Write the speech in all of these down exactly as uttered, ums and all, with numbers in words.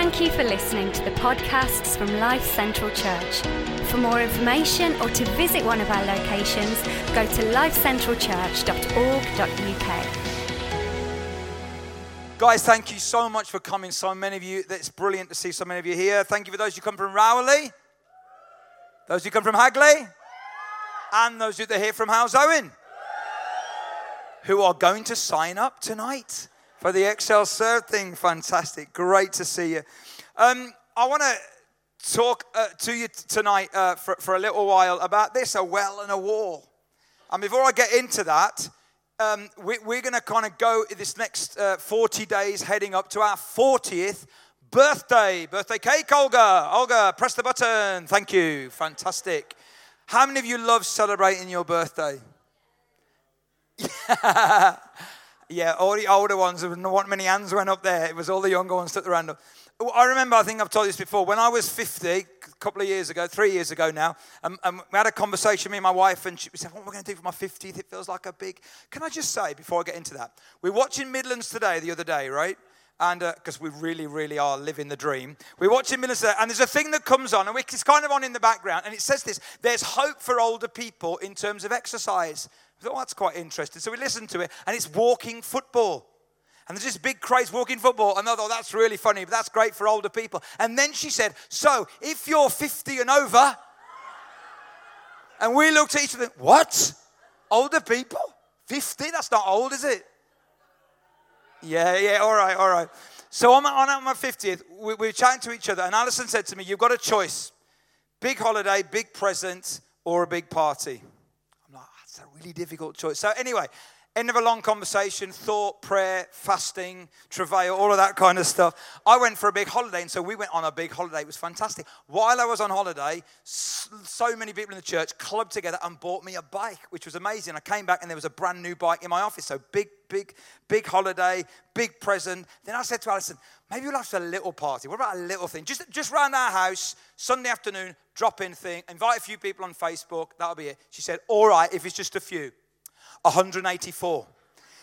Thank you for listening to the podcasts from Life Central Church. For more information or to visit one of our locations, go to life central church dot org dot u k. Guys, thank you so much for coming. So many of you, it's brilliant to see so many of you here. Thank you for those who come from Rowley, those who come from Hagley, and those who are here from Howes Owen, who are going to sign up tonight for the Excel Serve thing. Fantastic. Great to see you. Um, I want to talk uh, to you t- tonight uh, for, for a little while about this, a well and a wall. And before I get into that, um, we, we're going to kind of go this next uh, forty days heading up to our fortieth birthday. Birthday cake, Olga. Olga, press the button. Thank you. Fantastic. How many of you love celebrating your birthday? Yeah. Yeah, all the older ones, there weren't many hands went up there. It was all the younger ones took the hand up. I remember, I think I've told this before, when I was fifty, a couple of years ago, three years ago now, and, and we had a conversation, me and my wife, and she said, what are we going to do for my fiftieth? It feels like a big... Can I just say, before I get into that, we were watching Midlands Today the other day, right? And because uh, we really, really are living the dream. We're watching Midlands Today, and there's a thing that comes on, and we, it's kind of on in the background, and it says this, there's hope for older people in terms of exercise. I thought, oh, that's quite interesting. So we listened to it, and it's walking football. And there's this big craze, walking football. And I thought, that's really funny, but that's great for older people. And then she said, so if you're fifty and over, and we looked at each other, what? Older people? fifty? That's not old, is it? Yeah, yeah, all right, all right. So on my, on my fiftieth, we, we were chatting to each other, and Alison said to me, you've got a choice. Big holiday, big present, or a big party. It's a really difficult choice. So anyway, end of a long conversation, thought, prayer, fasting, travail, all of that kind of stuff. I went for a big holiday, and so we went on a big holiday. It was fantastic. While I was on holiday, so many people in the church clubbed together and bought me a bike, which was amazing. I came back, and there was a brand new bike in my office. So big, big, big holiday, big present. Then I said to Alison, maybe we'll have a little party. What about a little thing? Just, just round our house, Sunday afternoon, drop-in thing, invite a few people on Facebook, that'll be it. She said, all right, if it's just a few. one hundred eighty-four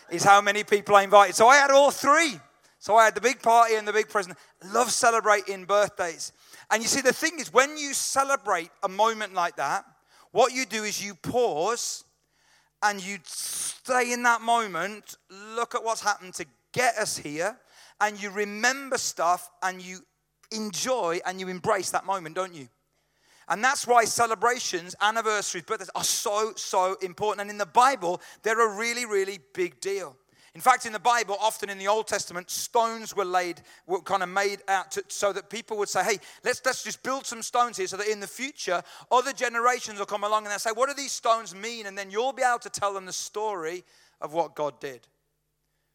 is how many people I invited. So I had all three. So I had the big party and the big present. Love celebrating birthdays. And you see, the thing is, when you celebrate a moment like that, what you do is you pause and you stay in that moment, look at what's happened to get us here, and you remember stuff and you enjoy and you embrace that moment, don't you? And that's why celebrations, anniversaries, birthdays are so, so important. And in the Bible, they're a really, really big deal. In fact, in the Bible, often in the Old Testament, stones were laid, were kind of made out to, so that people would say, hey, let's, let's just build some stones here so that in the future, other generations will come along and they'll say, what do these stones mean? And then you'll be able to tell them the story of what God did.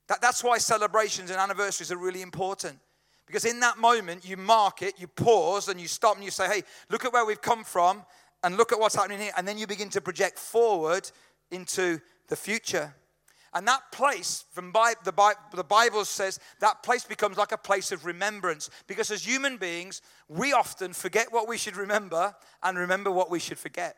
That, that's why celebrations and anniversaries are really important. Because in that moment, you mark it, you pause, and you stop, and you say, hey, look at where we've come from, and look at what's happening here. And then you begin to project forward into the future. And that place, from Bi- the, Bi- the Bible says, that place becomes like a place of remembrance. Because as human beings, we often forget what we should remember and remember what we should forget.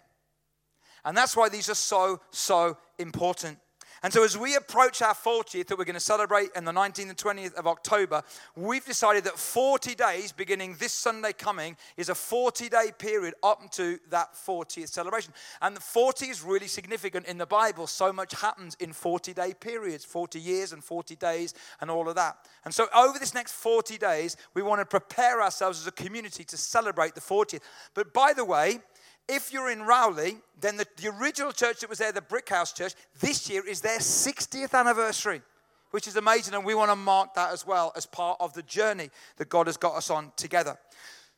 And that's why these are so, so important. And so as we approach our fortieth that we're going to celebrate on the nineteenth and twentieth of October, we've decided that forty days beginning this Sunday coming is a forty-day period up to that fortieth celebration. And the forty is really significant in the Bible. So much happens in forty-day periods, forty years and forty days and all of that. And so over this next forty days, we want to prepare ourselves as a community to celebrate the fortieth. But by the way, if you're in Rowley, then the, the original church that was there, the Brick House Church, this year is their sixtieth anniversary, which is amazing, and we want to mark that as well as part of the journey that God has got us on together.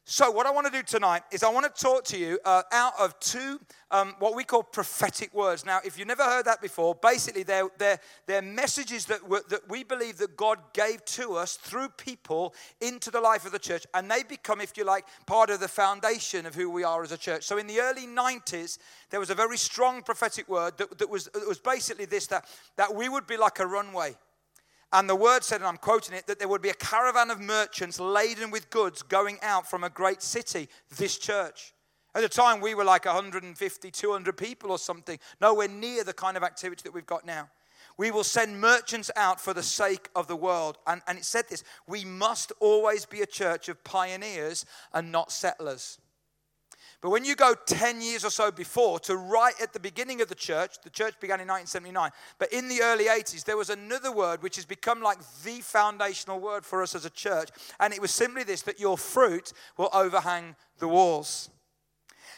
So what I want to do tonight is I want to talk to you uh, out of two um, what we call prophetic words. Now, if you've never heard that before, basically they're, they're, they're messages that, were, that we believe that God gave to us through people into the life of the church. And they become, if you like, part of the foundation of who we are as a church. So in the early nineties, there was a very strong prophetic word that, that was, was basically this, that, that we would be like a runway. And the word said, and I'm quoting it, that there would be a caravan of merchants laden with goods going out from a great city, this church. At the time, we were like one hundred fifty, two hundred people or something, nowhere near the kind of activity that we've got now. We will send merchants out for the sake of the world. And, and it said this, we must always be a church of pioneers and not settlers. But when you go ten years or so before to right at the beginning of the church, the church began in nineteen seventy-nine, but in the early eighties, there was another word which has become like the foundational word for us as a church. And it was simply this, that your fruit will overhang the walls.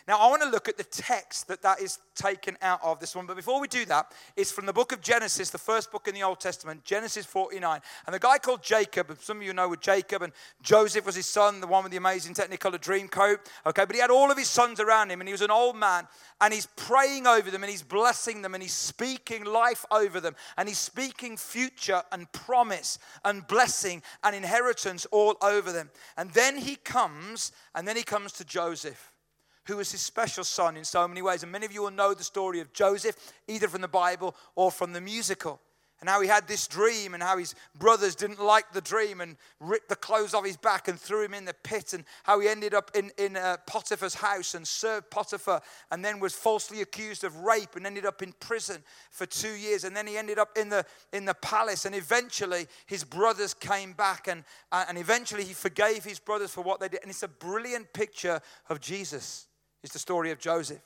Now, I want to look at the text that that is taken out of this one. But before we do that, it's from the book of Genesis, the first book in the Old Testament, Genesis forty-nine. And the guy called Jacob, some of you know with Jacob, and Joseph was his son, the one with the amazing Technicolor dream coat. Okay, but he had all of his sons around him, and he was an old man, and he's praying over them, and he's blessing them, and he's speaking life over them, and he's speaking future and promise and blessing and inheritance all over them. And then he comes, and then he comes to Joseph, who was his special son in so many ways. And many of you will know the story of Joseph, either from the Bible or from the musical, and how he had this dream and how his brothers didn't like the dream and ripped the clothes off his back and threw him in the pit, and how he ended up in, in uh, Potiphar's house and served Potiphar, and then was falsely accused of rape and ended up in prison for two years. And then he ended up in the in the palace, and eventually his brothers came back, and, uh, and eventually he forgave his brothers for what they did. And it's a brilliant picture of Jesus. It's the story of Joseph.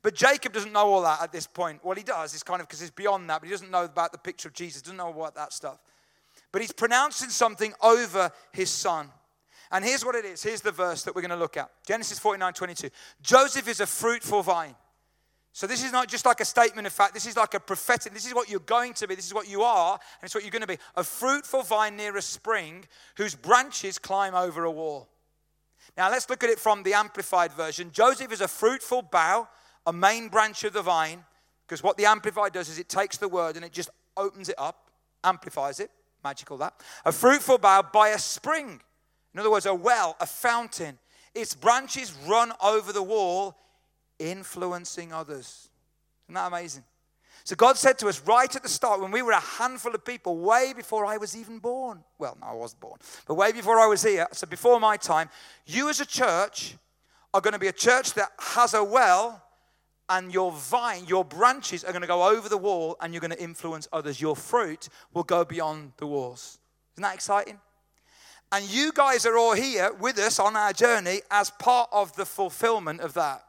But Jacob doesn't know all that at this point. Well, he does. It's kind of because he's beyond that, but he doesn't know about the picture of Jesus, doesn't know about that stuff. But he's pronouncing something over his son. And here's what it is. Here's the verse that we're going to look at. Genesis forty-nine, twenty-two. Joseph is a fruitful vine. So this is not just like a statement of fact. This is like a prophetic. This is what you're going to be. This is what you are, and it's what you're going to be. A fruitful vine near a spring whose branches climb over a wall. Now, let's look at it from the Amplified version. Joseph is a fruitful bough, a main branch of the vine, because what the Amplified does is it takes the word and it just opens it up, amplifies it, magical that. A fruitful bough by a spring. In other words, a well, a fountain. Its branches run over the wall, influencing others. Isn't that amazing? So God said to us right at the start, when we were a handful of people, way before I was even born. Well, no, I was born. But way before I was here, so before my time, you as a church are going to be a church that has a well, and your vine, your branches are going to go over the wall, and you're going to influence others. Your fruit will go beyond the walls. Isn't that exciting? And you guys are all here with us on our journey as part of the fulfillment of that.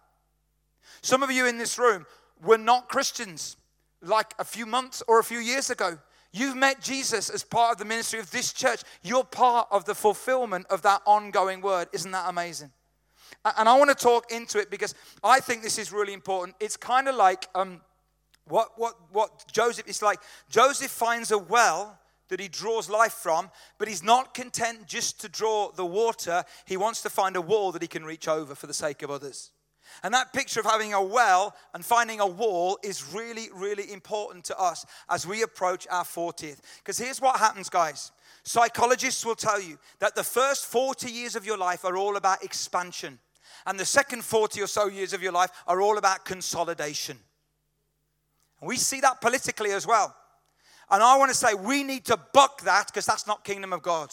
Some of you in this room were not Christians like a few months or a few years ago. You've met Jesus as part of the ministry of this church. You're part of the fulfillment of that ongoing word. Isn't that amazing? And I want to talk into it because I think this is really important. It's kind of like um, what, what, what Joseph is like. Joseph finds a well that he draws life from, but he's not content just to draw the water. He wants to find a wall that he can reach over for the sake of others. And that picture of having a well and finding a wall is really, really important to us as we approach our fortieth. Because here's what happens, guys. Psychologists will tell you that the first forty years of your life are all about expansion. And the second forty or so years of your life are all about consolidation. And we see that politically as well. And I want to say we need to buck that, because that's not kingdom of God.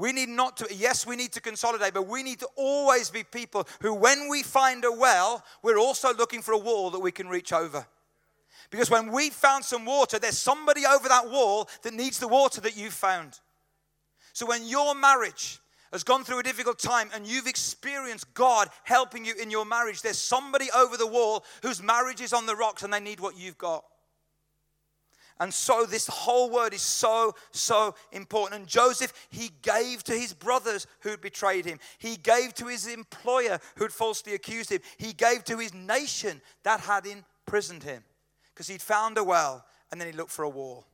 We need not to, yes, we need to consolidate, but we need to always be people who, when we find a well, we're also looking for a wall that we can reach over. Because when we found some water, there's somebody over that wall that needs the water that you found. So when your marriage has gone through a difficult time and you've experienced God helping you in your marriage, there's somebody over the wall whose marriage is on the rocks and they need what you've got. And so this whole word is so, so important. And Joseph, he gave to his brothers who'd betrayed him. He gave to his employer who'd falsely accused him. He gave to his nation that had imprisoned him. Because he'd found a well and then he looked for a wall.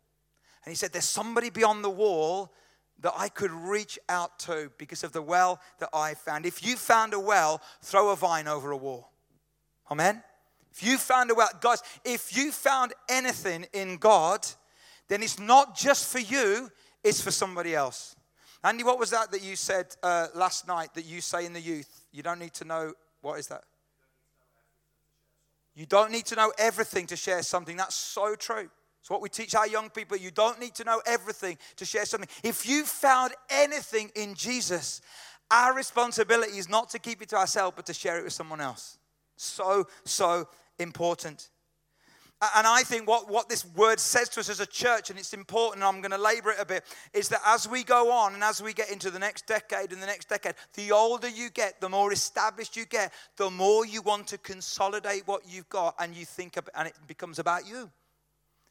And he said, there's somebody beyond the wall that I could reach out to because of the well that I found. If you found a well, throw a vine over a wall. Amen? If you found a well, guys, if you found anything in God, then it's not just for you, it's for somebody else. Andy, what was that that you said uh, last night that you say in the youth? You don't need to know, what is that? You don't need to know everything to share something. That's so true. It's what we teach our young people. You don't need to know everything to share something. If you found anything in Jesus, our responsibility is not to keep it to ourselves, but to share it with someone else. So, so important. And I think what, what this word says to us as a church, and it's important, and I'm going to labour it a bit, is that as we go on and as we get into the next decade and the next decade, the older you get, the more established you get, the more you want to consolidate what you've got, and you think about, and it becomes about you.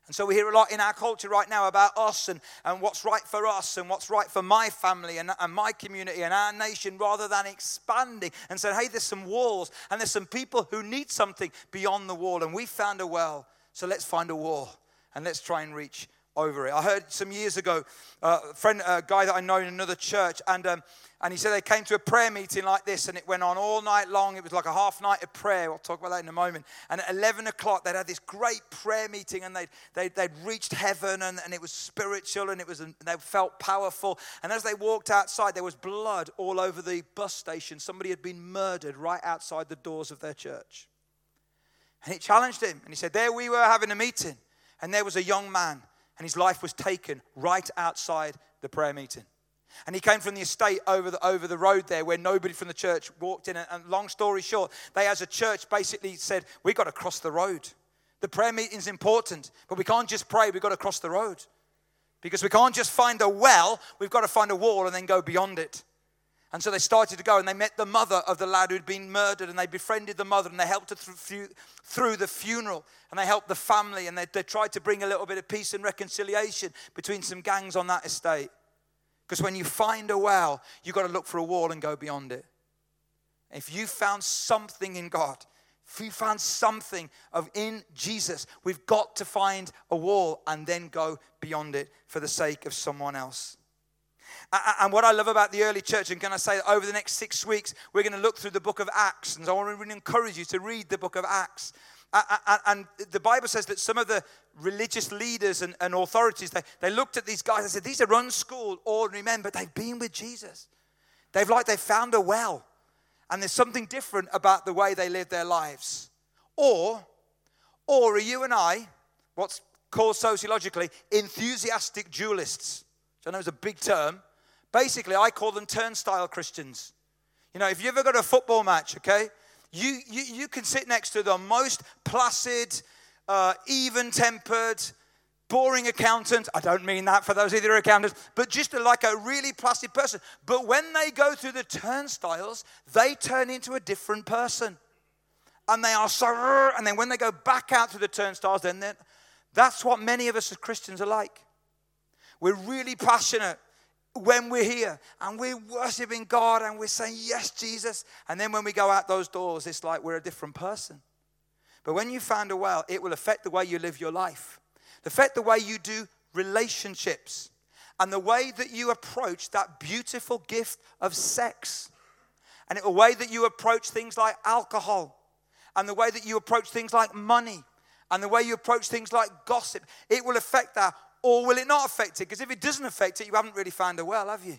And so we hear a lot in our culture right now about us and, and what's right for us and what's right for my family and, and my community and our nation, rather than expanding and saying, hey, there's some walls and there's some people who need something beyond the wall, and we found a well, so let's find a wall and let's try and reach over it. I heard some years ago uh, a friend, a guy that I know in another church, and um, and he said they came to a prayer meeting like this, and it went on all night long. It was like a half night of prayer. We'll talk about that in a moment. And at eleven o'clock, they'd had this great prayer meeting, and they'd they'd, they'd reached heaven, and, and it was spiritual, and it was and they felt powerful. And as they walked outside, there was blood all over the bus station. Somebody had been murdered right outside the doors of their church. And it challenged him, and he said, there we were having a meeting, and there was a young man, and his life was taken right outside the prayer meeting. And he came from the estate over the over the road there, where nobody from the church walked in. And, and long story short, they as a church basically said, we've got to cross the road. The prayer meeting's important, but we can't just pray, we've got to cross the road. Because we can't just find a well, we've got to find a wall and then go beyond it. And so they started to go, and they met the mother of the lad who'd been murdered, and they befriended the mother, and they helped her through, through the funeral, and they helped the family, and they, they tried to bring a little bit of peace and reconciliation between some gangs on that estate. Because when you find a well, you've got to look for a wall and go beyond it. If you found something in God, if you found something of in Jesus, we've got to find a wall and then go beyond it for the sake of someone else. And what I love about the early church, and can I say that over the next six weeks, we're going to look through the book of Acts. And so I want to really encourage you to read the book of Acts. And the Bible says that some of the religious leaders and authorities, they looked at these guys and said, these are unschooled, ordinary men, but they've been with Jesus. They've like, they found a well. And there's something different about the way they live their lives. Or, or are you and I, what's called sociologically, enthusiastic dualists? So I know it's a big term. Basically, I call them turnstile Christians. You know, if you ever go to a football match, okay, you you, you can sit next to the most placid, uh, even-tempered, boring accountant. I don't mean that for those either accountants, but just like a really placid person. But when they go through the turnstiles, they turn into a different person. And they are so, and then when they go back out through the turnstiles, then that's what many of us as Christians are like. We're really passionate when we're here, and we're worshiping God, and we're saying, yes, Jesus. And then when we go out those doors, it's like we're a different person. But when you found a well, it will affect the way you live your life, affect the way you do relationships, and the way that you approach that beautiful gift of sex, and the way that you approach things like alcohol, and the way that you approach things like money, and the way you approach things like gossip. It will affect that. Or will it not affect it? Because if it doesn't affect it, you haven't really found a well, have you?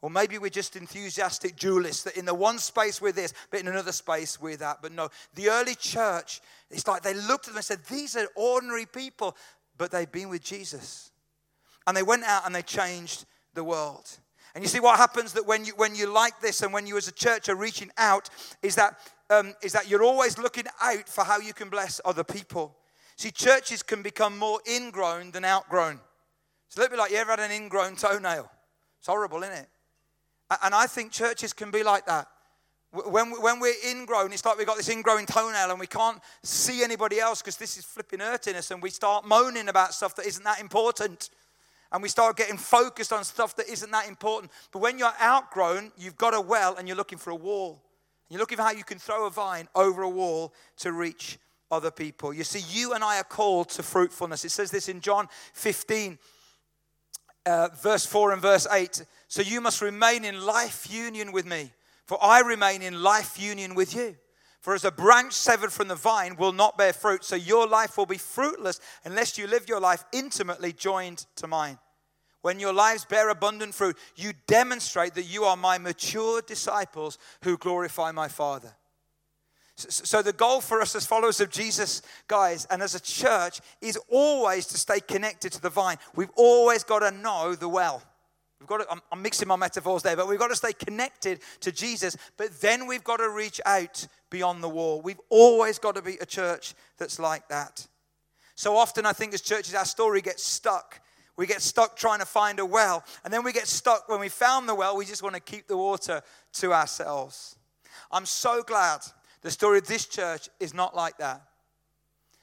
Or maybe we're just enthusiastic dualists, that in the one space we're this, but in another space we're that. But no, the early church, it's like they looked at them and said, these are ordinary people, but they've been with Jesus. And they went out and they changed the world. And you see what happens that when you when you like this, and when you as a church are reaching out, is that um, is that you're always looking out for how you can bless other people. See, churches can become more ingrown than outgrown. It's a little bit like you ever had an ingrown toenail. It's horrible, isn't it? And I think churches can be like that. When when we're ingrown, it's like we've got this ingrowing toenail and we can't see anybody else because this is flipping hurting us, and we start moaning about stuff that isn't that important. And we start getting focused on stuff that isn't that important. But when you're outgrown, you've got a well and you're looking for a wall. You're looking for how you can throw a vine over a wall to reach other people. You see, you and I are called to fruitfulness. It says this in John fifteen, uh, verse four and verse eight. So you must remain in life union with me, for I remain in life union with you. For as a branch severed from the vine will not bear fruit, so your life will be fruitless unless you live your life intimately joined to mine. When your lives bear abundant fruit, you demonstrate that you are my mature disciples who glorify my Father. So the goal for us as followers of Jesus, guys, and as a church, is always to stay connected to the vine. We've always got to know the well. We've got to, I'm, I'm mixing my metaphors there, but we've got to stay connected to Jesus. But then we've got to reach out beyond the wall. We've always got to be a church that's like that. So often I think as churches, our story gets stuck. We get stuck trying to find a well. And then we get stuck when we found the well, we just want to keep the water to ourselves. I'm so glad the story of this church is not like that.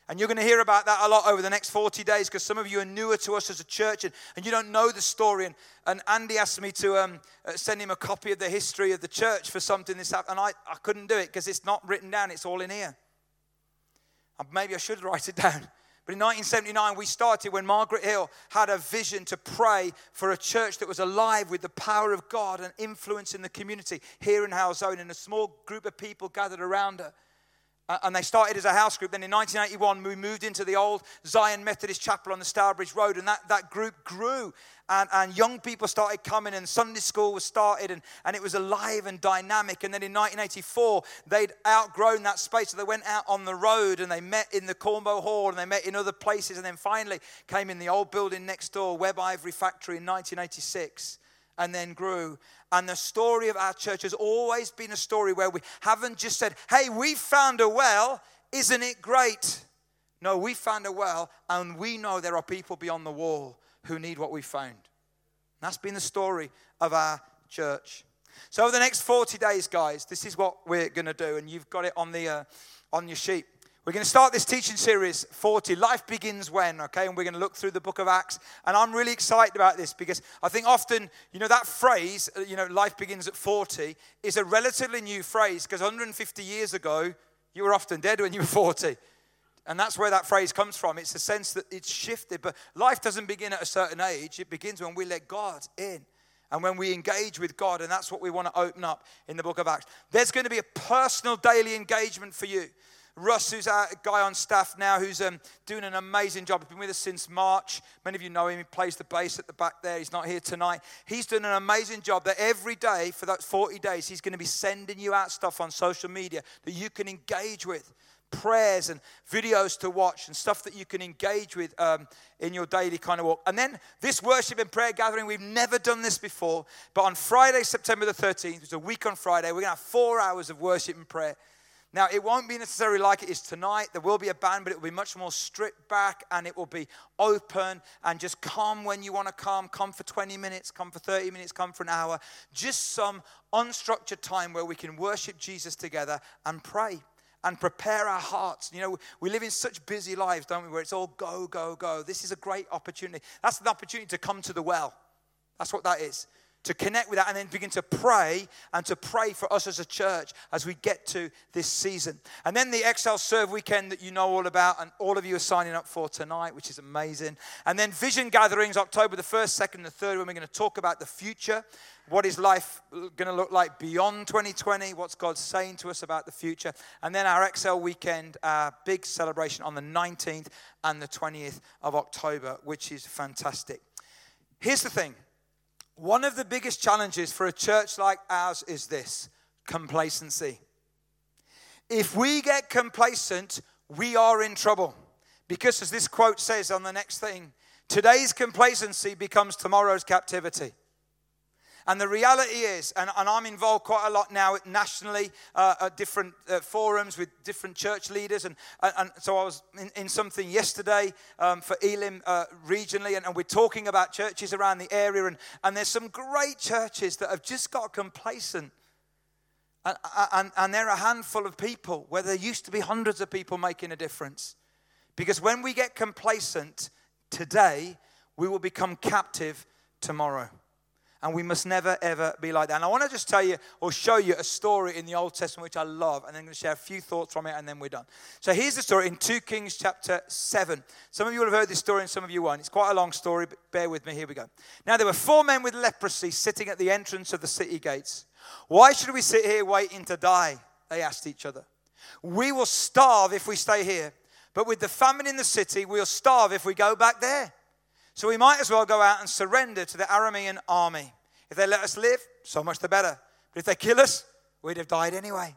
And you're going to hear about that a lot over the next forty days because some of you are newer to us as a church and, and you don't know the story. And, and Andy asked me to um, send him a copy of the history of the church for something this happened. And I, I couldn't do it because it's not written down. It's all in here. And maybe I should write it down. But in nineteen seventy-nine, we started when Margaret Hill had a vision to pray for a church that was alive with the power of God and influence in the community here in Halzone. And a small group of people gathered around her. Uh, and they started as a house group. Then in nineteen eighty-one, we moved into the old Zion Methodist Chapel on the Stourbridge Road. And that, that group grew. And, and young people started coming. And Sunday school was started. And, and it was alive and dynamic. And then in nineteen eighty-four, they'd outgrown that space. So they went out on the road. And they met in the Cornbow Hall. And they met in other places. And then finally came in the old building next door, Webb Ivory Factory, in nineteen eighty-six. And then grew. And the story of our church has always been a story where we haven't just said, hey, we found a well, isn't it great? No, we found a well, and we know there are people beyond the wall who need what we found. And that's been the story of our church. So over the next forty days, guys, this is what we're going to do, and you've got it on the uh, on your sheet. We're going to start this teaching series, forty, Life Begins When, okay? And we're going to look through the book of Acts. And I'm really excited about this because I think often, you know, that phrase, you know, life begins at forty, is a relatively new phrase because one hundred fifty years ago, you were often dead when you were forty. And that's where that phrase comes from. It's a sense that it's shifted. But life doesn't begin at a certain age. It begins when we let God in. And when we engage with God, and that's what we want to open up in the book of Acts. There's going to be a personal daily engagement for you. Russ, who's our guy on staff now, who's um, doing an amazing job. He's been with us since March. Many of you know him. He plays the bass at the back there. He's not here tonight. He's doing an amazing job that every day for those forty days, he's going to be sending you out stuff on social media that you can engage with. Prayers and videos to watch and stuff that you can engage with um, in your daily kind of walk. And then this worship and prayer gathering, we've never done this before. But on Friday, September the thirteenth, it's a week on Friday, we're going to have four hours of worship and prayer. Now, it won't be necessarily like it is tonight. There will be a band, but it will be much more stripped back and it will be open and just come when you want to come. Come for twenty minutes, come for thirty minutes, come for an hour. Just some unstructured time where we can worship Jesus together and pray and prepare our hearts. You know, we live in such busy lives, don't we, where it's all go, go, go. This is a great opportunity. That's an opportunity to come to the well. That's what that is. To connect with that and then begin to pray and to pray for us as a church as we get to this season. And then the Excel Serve weekend that you know all about and all of you are signing up for tonight, which is amazing. And then vision gatherings, October the first, second and the third, when we're going to talk about the future. What is life going to look like beyond twenty twenty? What's God saying to us about the future? And then our Excel weekend, our big celebration on the nineteenth and the twentieth of October, which is fantastic. Here's the thing. One of the biggest challenges for a church like ours is this, complacency. If we get complacent, we are in trouble. Because as this quote says on the next thing, today's complacency becomes tomorrow's captivity. And the reality is, and, and I'm involved quite a lot now nationally uh, at different uh, forums with different church leaders. And, and, and so I was in, in something yesterday um, for Elim uh, regionally, and, and we're talking about churches around the area. And, and there's some great churches that have just got complacent. And, and, and they're a handful of people where there used to be hundreds of people making a difference. Because when we get complacent today, we will become captive tomorrow. And we must never, ever be like that. And I want to just tell you or show you a story in the Old Testament, which I love. And I'm going to share a few thoughts from it, and then we're done. So here's the story in Second Kings chapter seven. Some of you will have heard this story and some of you won't. It's quite a long story, but bear with me. Here we go. Now, there were four men with leprosy sitting at the entrance of the city gates. Why should we sit here waiting to die? They asked each other. We will starve if we stay here. But with the famine in the city, we'll starve if we go back there. So we might as well go out and surrender to the Aramean army. If they let us live, so much the better. But if they kill us, we'd have died anyway.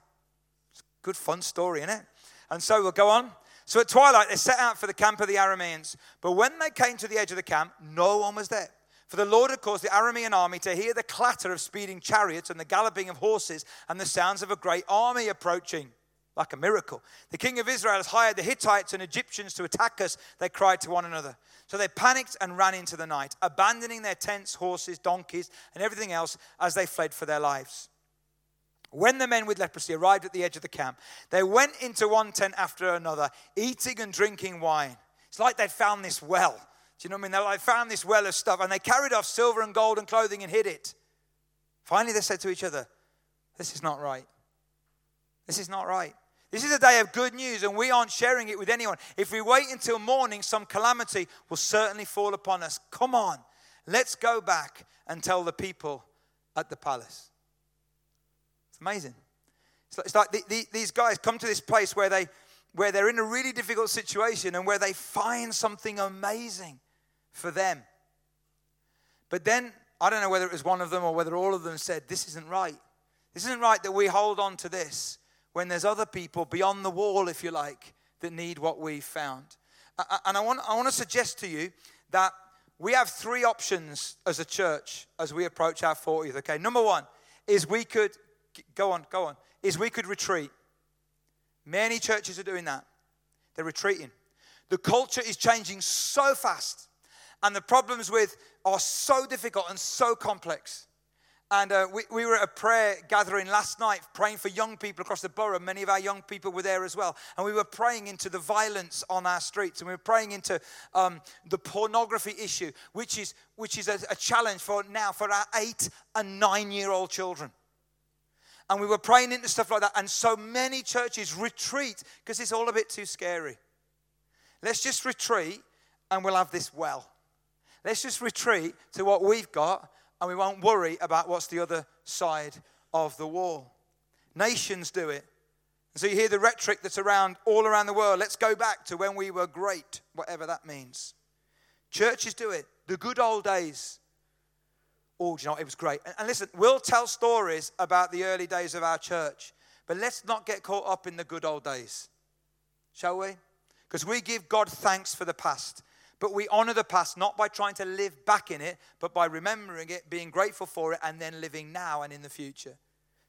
It's a good fun story, isn't it? And so we'll go on. So at twilight, they set out for the camp of the Arameans. But when they came to the edge of the camp, no one was there. For the Lord had caused the Aramean army to hear the clatter of speeding chariots and the galloping of horses and the sounds of a great army approaching. Like a miracle. The king of Israel has hired the Hittites and Egyptians to attack us, they cried to one another. So they panicked and ran into the night, abandoning their tents, horses, donkeys, and everything else as they fled for their lives. When the men with leprosy arrived at the edge of the camp, they went into one tent after another, eating and drinking wine. It's like they'd found this well. Do you know what I mean? They like found this well of stuff, and they carried off silver and gold and clothing and hid it. Finally, they said to each other, this is not right. This is not right. This is a day of good news, and we aren't sharing it with anyone. If we wait until morning, some calamity will certainly fall upon us. Come on, let's go back and tell the people at the palace. It's amazing. It's like, it's like the, the, these guys come to this place where, they, where they're in a really difficult situation and where they find something amazing for them. But then, I don't know whether it was one of them or whether all of them said, this isn't right. This isn't right that we hold on to this. When there's other people beyond the wall, if you like, that need what we found. And I want, I want to suggest to you that we have three options as a church as we approach our fortieth, okay? Number one is we could, go on, go on, is we could retreat. Many churches are doing that. They're retreating. The culture is changing so fast, and the problems with are so difficult and so complex. And uh, we, we were at a prayer gathering last night, praying for young people across the borough. Many of our young people were there as well. And we were praying into the violence on our streets. And we were praying into um, the pornography issue, which is which is a, a challenge for now for our eight and nine-year-old children. And we were praying into stuff like that. And so many churches retreat because it's all a bit too scary. Let's just retreat and we'll have this well. Let's just retreat to what we've got. And we won't worry about what's the other side of the wall. Nations do it. And so you hear the rhetoric that's around all around the world. Let's go back to when we were great, whatever that means. Churches do it. The good old days. Oh, do you know what? It was great. And, and listen, we'll tell stories about the early days of our church. But let's not get caught up in the good old days. Shall we? Because we give God thanks for the past. But we honor the past, not by trying to live back in it, but by remembering it, being grateful for it, and then living now and in the future.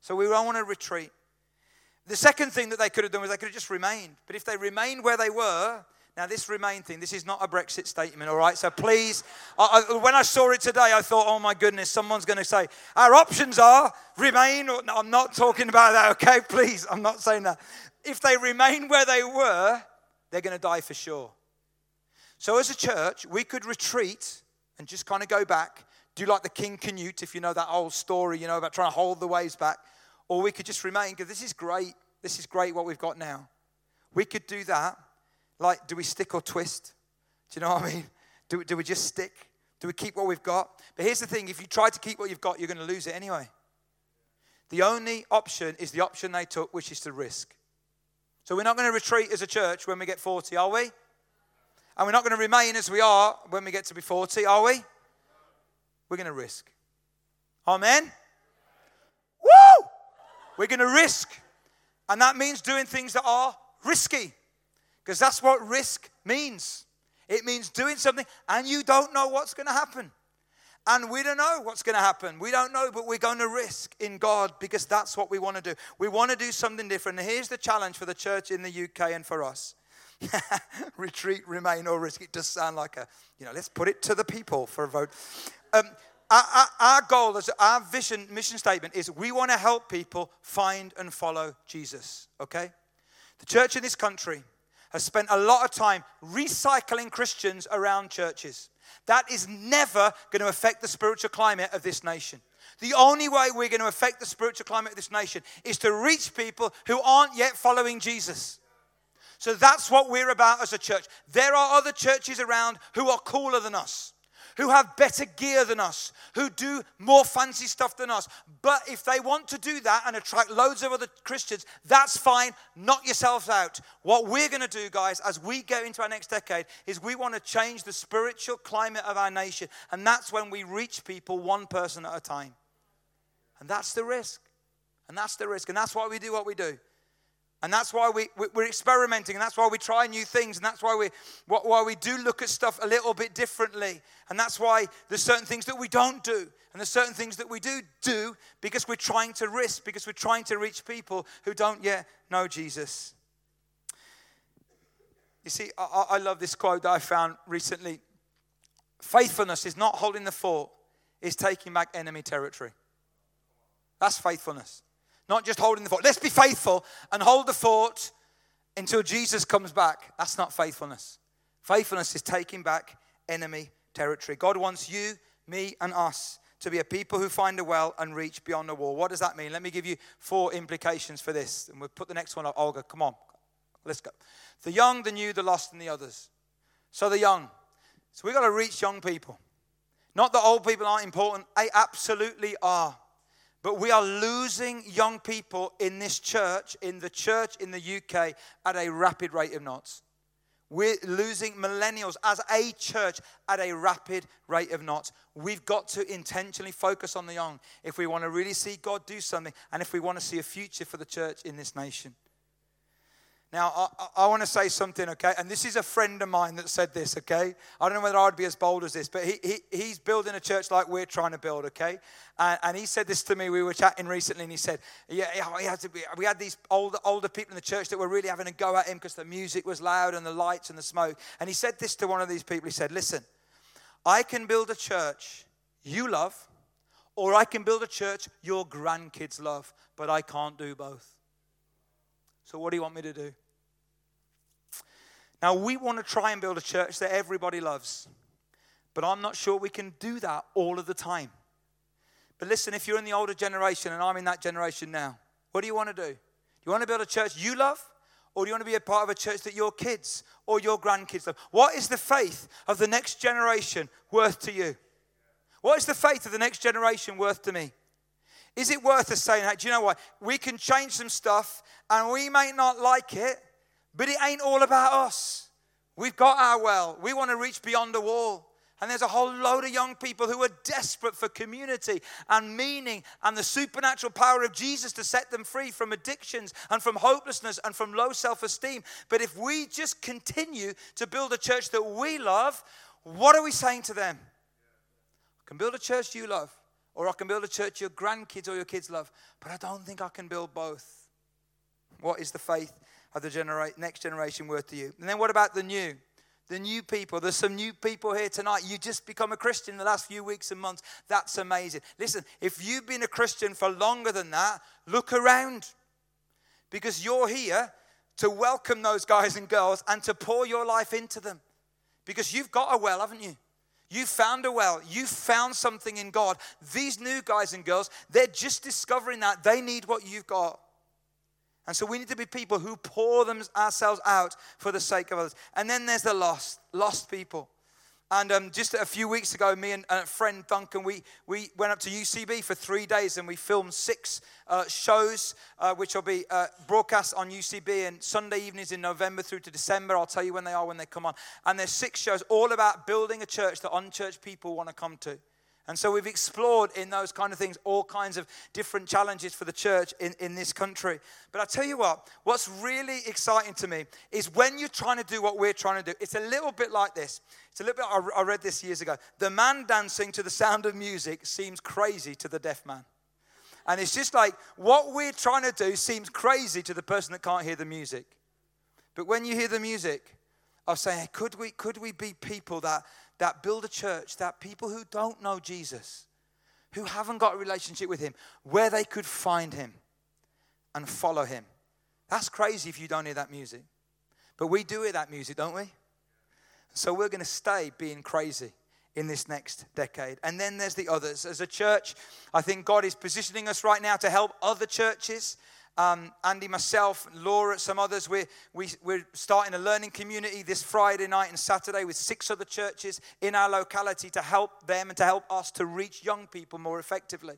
So we don't want to retreat. The second thing that they could have done was they could have just remained. But if they remained where they were, now this remain thing, this is not a Brexit statement, all right? So please, I, I, when I saw it today, I thought, oh my goodness, someone's going to say, our options are remain. Or, no, I'm not talking about that, okay? Please, I'm not saying that. If they remain where they were, they're going to die for sure. So as a church, we could retreat and just kind of go back, do like the King Canute, if you know that old story, you know, about trying to hold the waves back. Or we could just remain, because this is great. This is great what we've got now. We could do that. Like, do we stick or twist? Do you know what I mean? Do, do we just stick? Do we keep what we've got? But here's the thing. If you try to keep what you've got, you're going to lose it anyway. The only option is the option they took, which is to risk. So we're not going to retreat as a church when we get forty, are we? And we're not going to remain as we are when we get to be forty, are we? We're going to risk. Amen? Woo! We're going to risk. And that means doing things that are risky. Because that's what risk means. It means doing something and you don't know what's going to happen. And we don't know what's going to happen. We don't know, but we're going to risk in God because that's what we want to do. We want to do something different. And here's the challenge for the church in the U K and for us. Retreat, remain, or risk. It does sound like a, you know, let's put it to the people for a vote. Um, our, our, our goal, is, our vision, mission statement is we want to help people find and follow Jesus, okay? The church in this country has spent a lot of time recycling Christians around churches. That is never going to affect the spiritual climate of this nation. The only way we're going to affect the spiritual climate of this nation is to reach people who aren't yet following Jesus. So that's what we're about as a church. There are other churches around who are cooler than us, who have better gear than us, who do more fancy stuff than us. But if they want to do that and attract loads of other Christians, that's fine. Knock yourselves out. What we're going to do, guys, as we go into our next decade, is we want to change the spiritual climate of our nation. And that's when we reach people one person at a time. And that's the risk. And that's the risk. And that's why we do what we do. And that's why we, we're experimenting, and that's why we try new things, and that's why we why we do look at stuff a little bit differently. And that's why there's certain things that we don't do, and there's certain things that we do do because we're trying to risk, because we're trying to reach people who don't yet know Jesus. You see, I, I love this quote that I found recently. Faithfulness is not holding the fort, it's taking back enemy territory. That's faithfulness. Not just holding the fort. Let's be faithful and hold the fort until Jesus comes back. That's not faithfulness. Faithfulness is taking back enemy territory. God wants you, me, and us to be a people who find a well and reach beyond the wall. What does that mean? Let me give you four implications for this. And we'll put the next one up. Olga, come on. Let's go. The young, the new, the lost, and the others. So the young. So we've got to reach young people. Not that old people aren't important. They absolutely are. But we are losing young people in this church, in the church in the U K, at a rapid rate of knots. We're losing millennials as a church at a rapid rate of knots. We've got to intentionally focus on the young if we want to really see God do something and if we want to see a future for the church in this nation. Now, I, I want to say something, okay? And this is a friend of mine that said this, okay? I don't know whether I'd be as bold as this, but he, he he's building a church like we're trying to build, okay? And, and he said this to me. We were chatting recently, and he said, yeah, he had to be, we had these older, older people in the church that were really having a go at him because the music was loud and the lights and the smoke. And he said this to one of these people. He said, listen, I can build a church you love, or I can build a church your grandkids love, but I can't do both. So what do you want me to do? Now, we want to try and build a church that everybody loves. But I'm not sure we can do that all of the time. But listen, if you're in the older generation, and I'm in that generation now, what do you want to do? Do you want to build a church you love? Or do you want to be a part of a church that your kids or your grandkids love? What is the faith of the next generation worth to you? What is the faith of the next generation worth to me? Is it worth us saying, hey, do you know what? We can change some stuff and we may not like it, but it ain't all about us. We've got our well. We want to reach beyond the wall. And there's a whole load of young people who are desperate for community and meaning and the supernatural power of Jesus to set them free from addictions and from hopelessness and from low self-esteem. But if we just continue to build a church that we love, what are we saying to them? I can build a church you love. Or I can build a church your grandkids or your kids love. But I don't think I can build both. What is the faith of the genera- next generation worth to you? And then what about the new? The new people. There's some new people here tonight. You just become a Christian in the last few weeks and months. That's amazing. Listen, if you've been a Christian for longer than that, look around. Because you're here to welcome those guys and girls and to pour your life into them. Because you've got a well, haven't you? You found a well. You found something in God. These new guys and girls, they're just discovering that they need what you've got. And so we need to be people who pour them ourselves out for the sake of others. And then there's the lost, lost people. And um, just a few weeks ago, me and a friend, Duncan, we, we went up to U C B for three days and we filmed six uh, shows, uh, which will be uh, broadcast on U C B and Sunday evenings in November through to December. I'll tell you when they are, when they come on. And there's six shows all about building a church that unchurched people want to come to. And so we've explored in those kind of things all kinds of different challenges for the church in, in this country. But I tell you what, what's really exciting to me is when you're trying to do what we're trying to do, it's a little bit like this. It's a little bit, I, I read this years ago. The man dancing to the sound of music seems crazy to the deaf man. And it's just like what we're trying to do seems crazy to the person that can't hear the music. But when you hear the music, I was saying, hey, could we, could we be people that... that build a church, that people who don't know Jesus, who haven't got a relationship with him, where they could find him and follow him. That's crazy if you don't hear that music. But we do hear that music, don't we? So we're going to stay being crazy in this next decade. And then there's the others. As a church, I think God is positioning us right now to help other churches. Um, Andy, myself, Laura, some others, we're, we, we're starting a learning community this Friday night and Saturday with six other churches in our locality to help them and to help us to reach young people more effectively.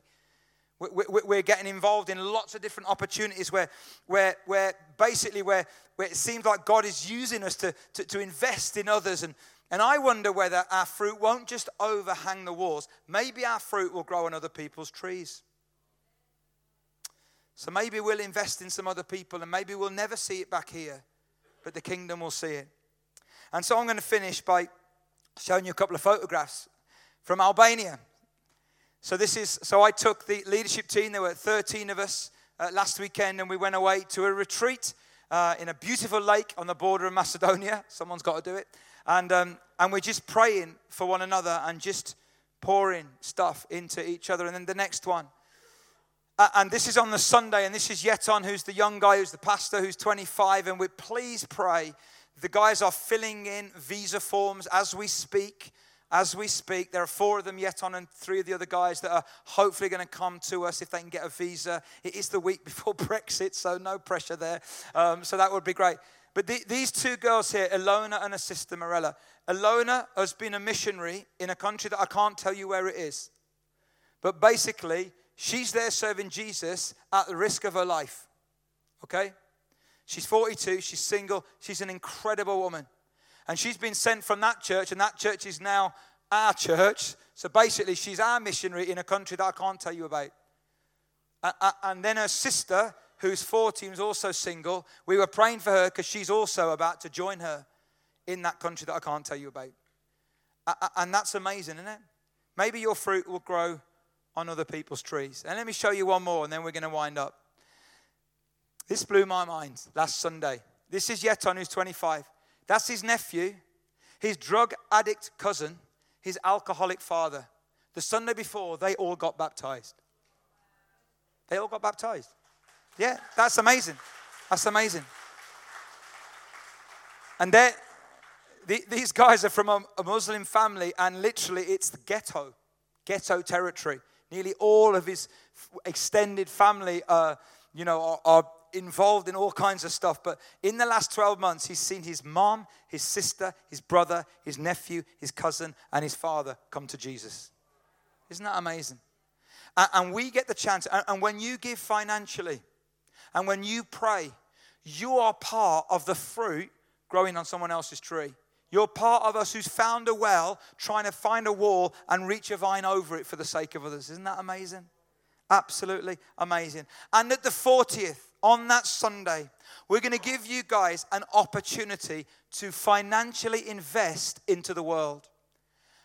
We, we, we're getting involved in lots of different opportunities where where, where basically where, where it seems like God is using us to, to, to invest in others. And, and I wonder whether our fruit won't just overhang the walls. Maybe our fruit will grow on other people's trees. So maybe we'll invest in some other people and maybe we'll never see it back here, but the kingdom will see it. And so I'm going to finish by showing you a couple of photographs from Albania. So this is, so I took the leadership team, there were thirteen of us uh, last weekend, and we went away to a retreat uh, in a beautiful lake on the border of Macedonia. Someone's got to do it. And um, and we're just praying for one another and just pouring stuff into each other. And then the next one. Uh, and this is on the Sunday, and this is Yeton, who's the young guy, who's the pastor, who's twenty-five. And we please pray. The guys are filling in visa forms as we speak. As we speak, there are four of them, Yeton, and three of the other guys that are hopefully going to come to us if they can get a visa. It is the week before Brexit, so no pressure there. Um, so that would be great. But the, these two girls here, Ilona and her sister Mirella. Ilona has been a missionary in a country that I can't tell you where it is. But basically, she's there serving Jesus at the risk of her life. Okay? She's forty-two, she's single, she's an incredible woman. And she's been sent from that church, and that church is now our church. So basically, she's our missionary in a country that I can't tell you about. And then her sister, who's fourteen, is also single. We were praying for her because she's also about to join her in that country that I can't tell you about. And that's amazing, isn't it? Maybe your fruit will grow on other people's trees. And let me show you one more, and then we're going to wind up. This blew my mind last Sunday. This is Yeton, who's twenty-five. That's his nephew, his drug addict cousin, his alcoholic father. The Sunday before, they all got baptized. They all got baptized. Yeah, that's amazing. That's amazing. And the, these guys are from a, a Muslim family, and literally it's the ghetto, ghetto territory. Nearly all of his extended family uh, you know, are... are involved in all kinds of stuff, but in the last twelve months, he's seen his mom, his sister, his brother, his nephew, his cousin, and his father come to Jesus. Isn't that amazing? And, and we get the chance, and, and when you give financially, and when you pray, you are part of the fruit growing on someone else's tree. You're part of us who's found a well, trying to find a wall and reach a vine over it for the sake of others. Isn't that amazing? Absolutely amazing. And at the fortieth, on that Sunday, we're going to give you guys an opportunity to financially invest into the world.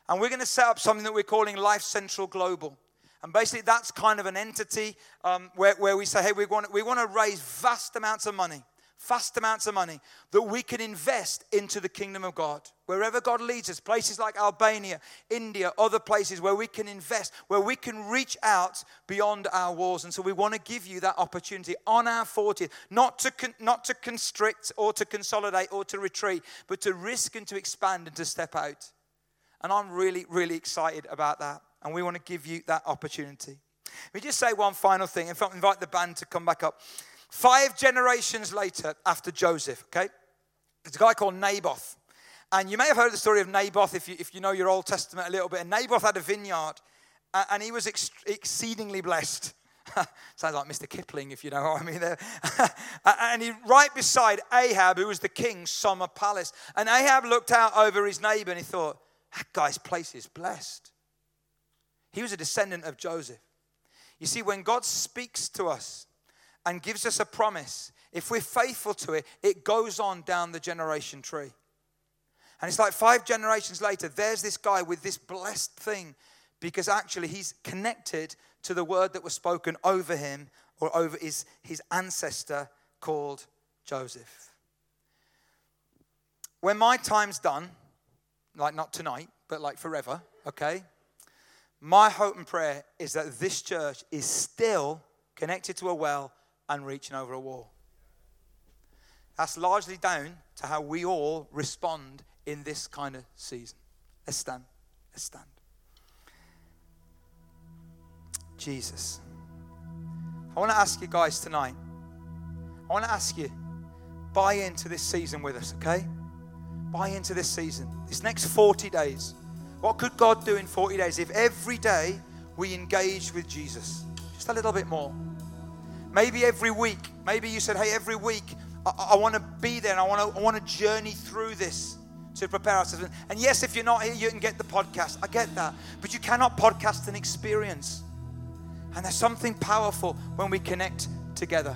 And we're going to set up something that we're calling Life Central Global. And basically that's kind of an entity um, where, where we say, hey, we want, we want to raise vast amounts of money, vast amounts of money that we can invest into the kingdom of God. Wherever God leads us, places like Albania, India, other places where we can invest, where we can reach out beyond our walls. And so we want to give you that opportunity on our fortieth, not to con- not to constrict or to consolidate or to retreat, but to risk and to expand and to step out. And I'm really, really excited about that. And we want to give you that opportunity. Let me just say one final thing. In fact, invite the band to come back up. Five generations later, after Joseph, okay, there's a guy called Naboth. And you may have heard the story of Naboth if you if you know your Old Testament a little bit. And Naboth had a vineyard, and he was ex- exceedingly blessed. Sounds like Mister Kipling, if you know what I mean there. And he right beside Ahab, who was the king's summer palace. And Ahab looked out over his neighbor, and he thought, that guy's place is blessed. He was a descendant of Joseph. You see, when God speaks to us and gives us a promise, if we're faithful to it, it goes on down the generation tree. And it's like five generations later, there's this guy with this blessed thing, because actually he's connected to the word that was spoken over him or over his, his ancestor called Joseph. When my time's done, like not tonight, but like forever, okay, my hope and prayer is that this church is still connected to a well and reaching over a wall. That's largely down to how we all respond in this kind of season. Let's stand. Let's stand. Jesus. I want to ask you guys tonight. I want to ask you, buy into this season with us, okay? Buy into this season. This next forty days. What could God do in forty days if every day we engage with Jesus? Just a little bit more. Maybe every week. Maybe you said, hey, every week I, I want to be there and I want to I want to journey through this. To prepare ourselves. And yes, if you're not here, you can get the podcast. I get that. But you cannot podcast an experience. And there's something powerful when we connect together.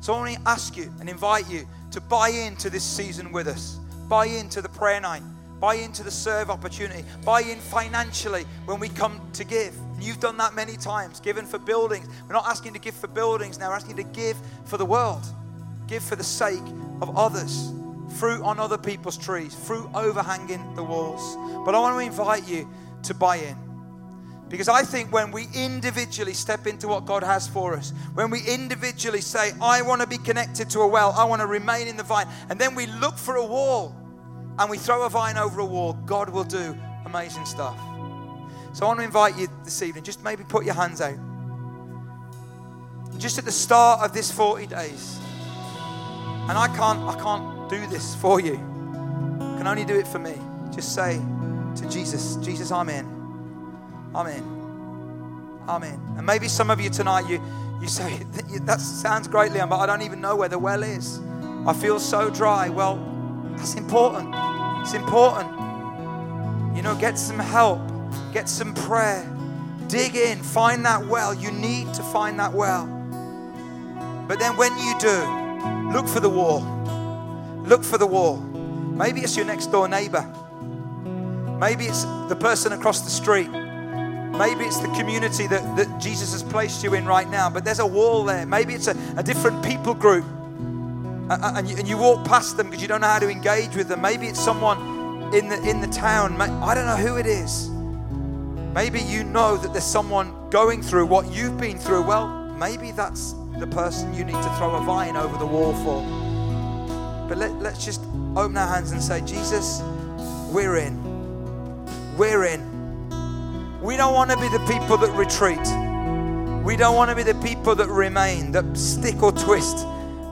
So I want to ask you and invite you to buy into this season with us. Buy into the prayer night. Buy into the serve opportunity. Buy in financially when we come to give. And you've done that many times, given for buildings. We're not asking to give for buildings now. We're asking to give for the world. Give for the sake of others. Fruit on other people's trees. Fruit overhanging the walls. But I want to invite you to buy in. Because I think when we individually step into what God has for us, when we individually say, I want to be connected to a well, I want to remain in the vine, and then we look for a wall and we throw a vine over a wall, God will do amazing stuff. So I want to invite you this evening, just maybe put your hands out. And just at the start of this forty days, and I can't, I can't do this for you. I can only do it for me. Just say to Jesus, Jesus, I'm in. I'm in. I'm in. And maybe some of you tonight, you, you say, that sounds great, Liam, but I don't even know where the well is. I feel so dry. Well, that's important. It's important. You know, get some help. Get some prayer. Dig in. Find that well. You need to find that well. But then when you do, look for the wall. Look for the wall. Maybe it's your next door neighbor. Maybe it's the person across the street. Maybe it's the community that, that Jesus has placed you in right now, but there's a wall there. Maybe it's a, a different people group, and you, and you walk past them because you don't know how to engage with them. Maybe it's someone in the, in the town. I don't know who it is. Maybe you know that there's someone going through what you've been through. Well, maybe that's the person you need to throw a vine over the wall for. But let, let's just open our hands and say, Jesus, we're in. We're in. We don't want to be the people that retreat. We don't want to be the people that remain, that stick or twist.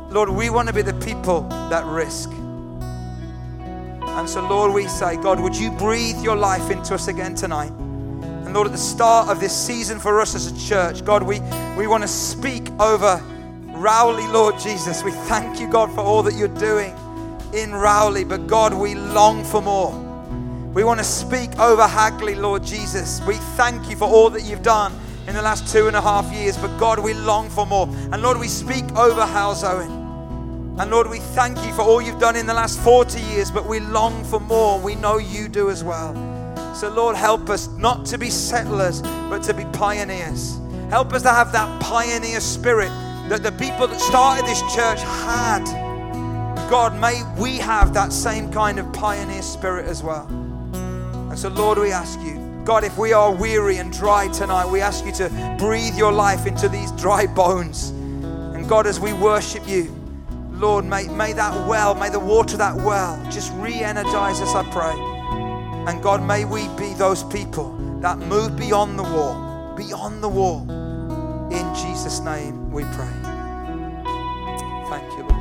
Lord, we want to be the people that risk. And so, Lord, we say, God, would you breathe your life into us again tonight? And Lord, at the start of this season for us as a church, God, we, we want to speak over Rowley, Lord Jesus. We thank you, God, for all that you're doing in Rowley. But God, we long for more. We want to speak over Hagley, Lord Jesus. We thank you for all that you've done in the last two and a half years. But God, we long for more. And Lord, we speak over Howes Owen. And Lord, we thank you for all you've done in the last forty years. But we long for more. We know you do as well. So Lord, help us not to be settlers, but to be pioneers. Help us to have that pioneer spirit that the people that started this church had. God, may we have that same kind of pioneer spirit as well. And so, Lord, we ask you, God, if we are weary and dry tonight, we ask you to breathe your life into these dry bones. And God, as we worship you, Lord, may, may that well, may the water of that well just re-energize us, I pray. And God, may we be those people that move beyond the wall, beyond the wall. In Jesus' name we pray. Thank you, Lord.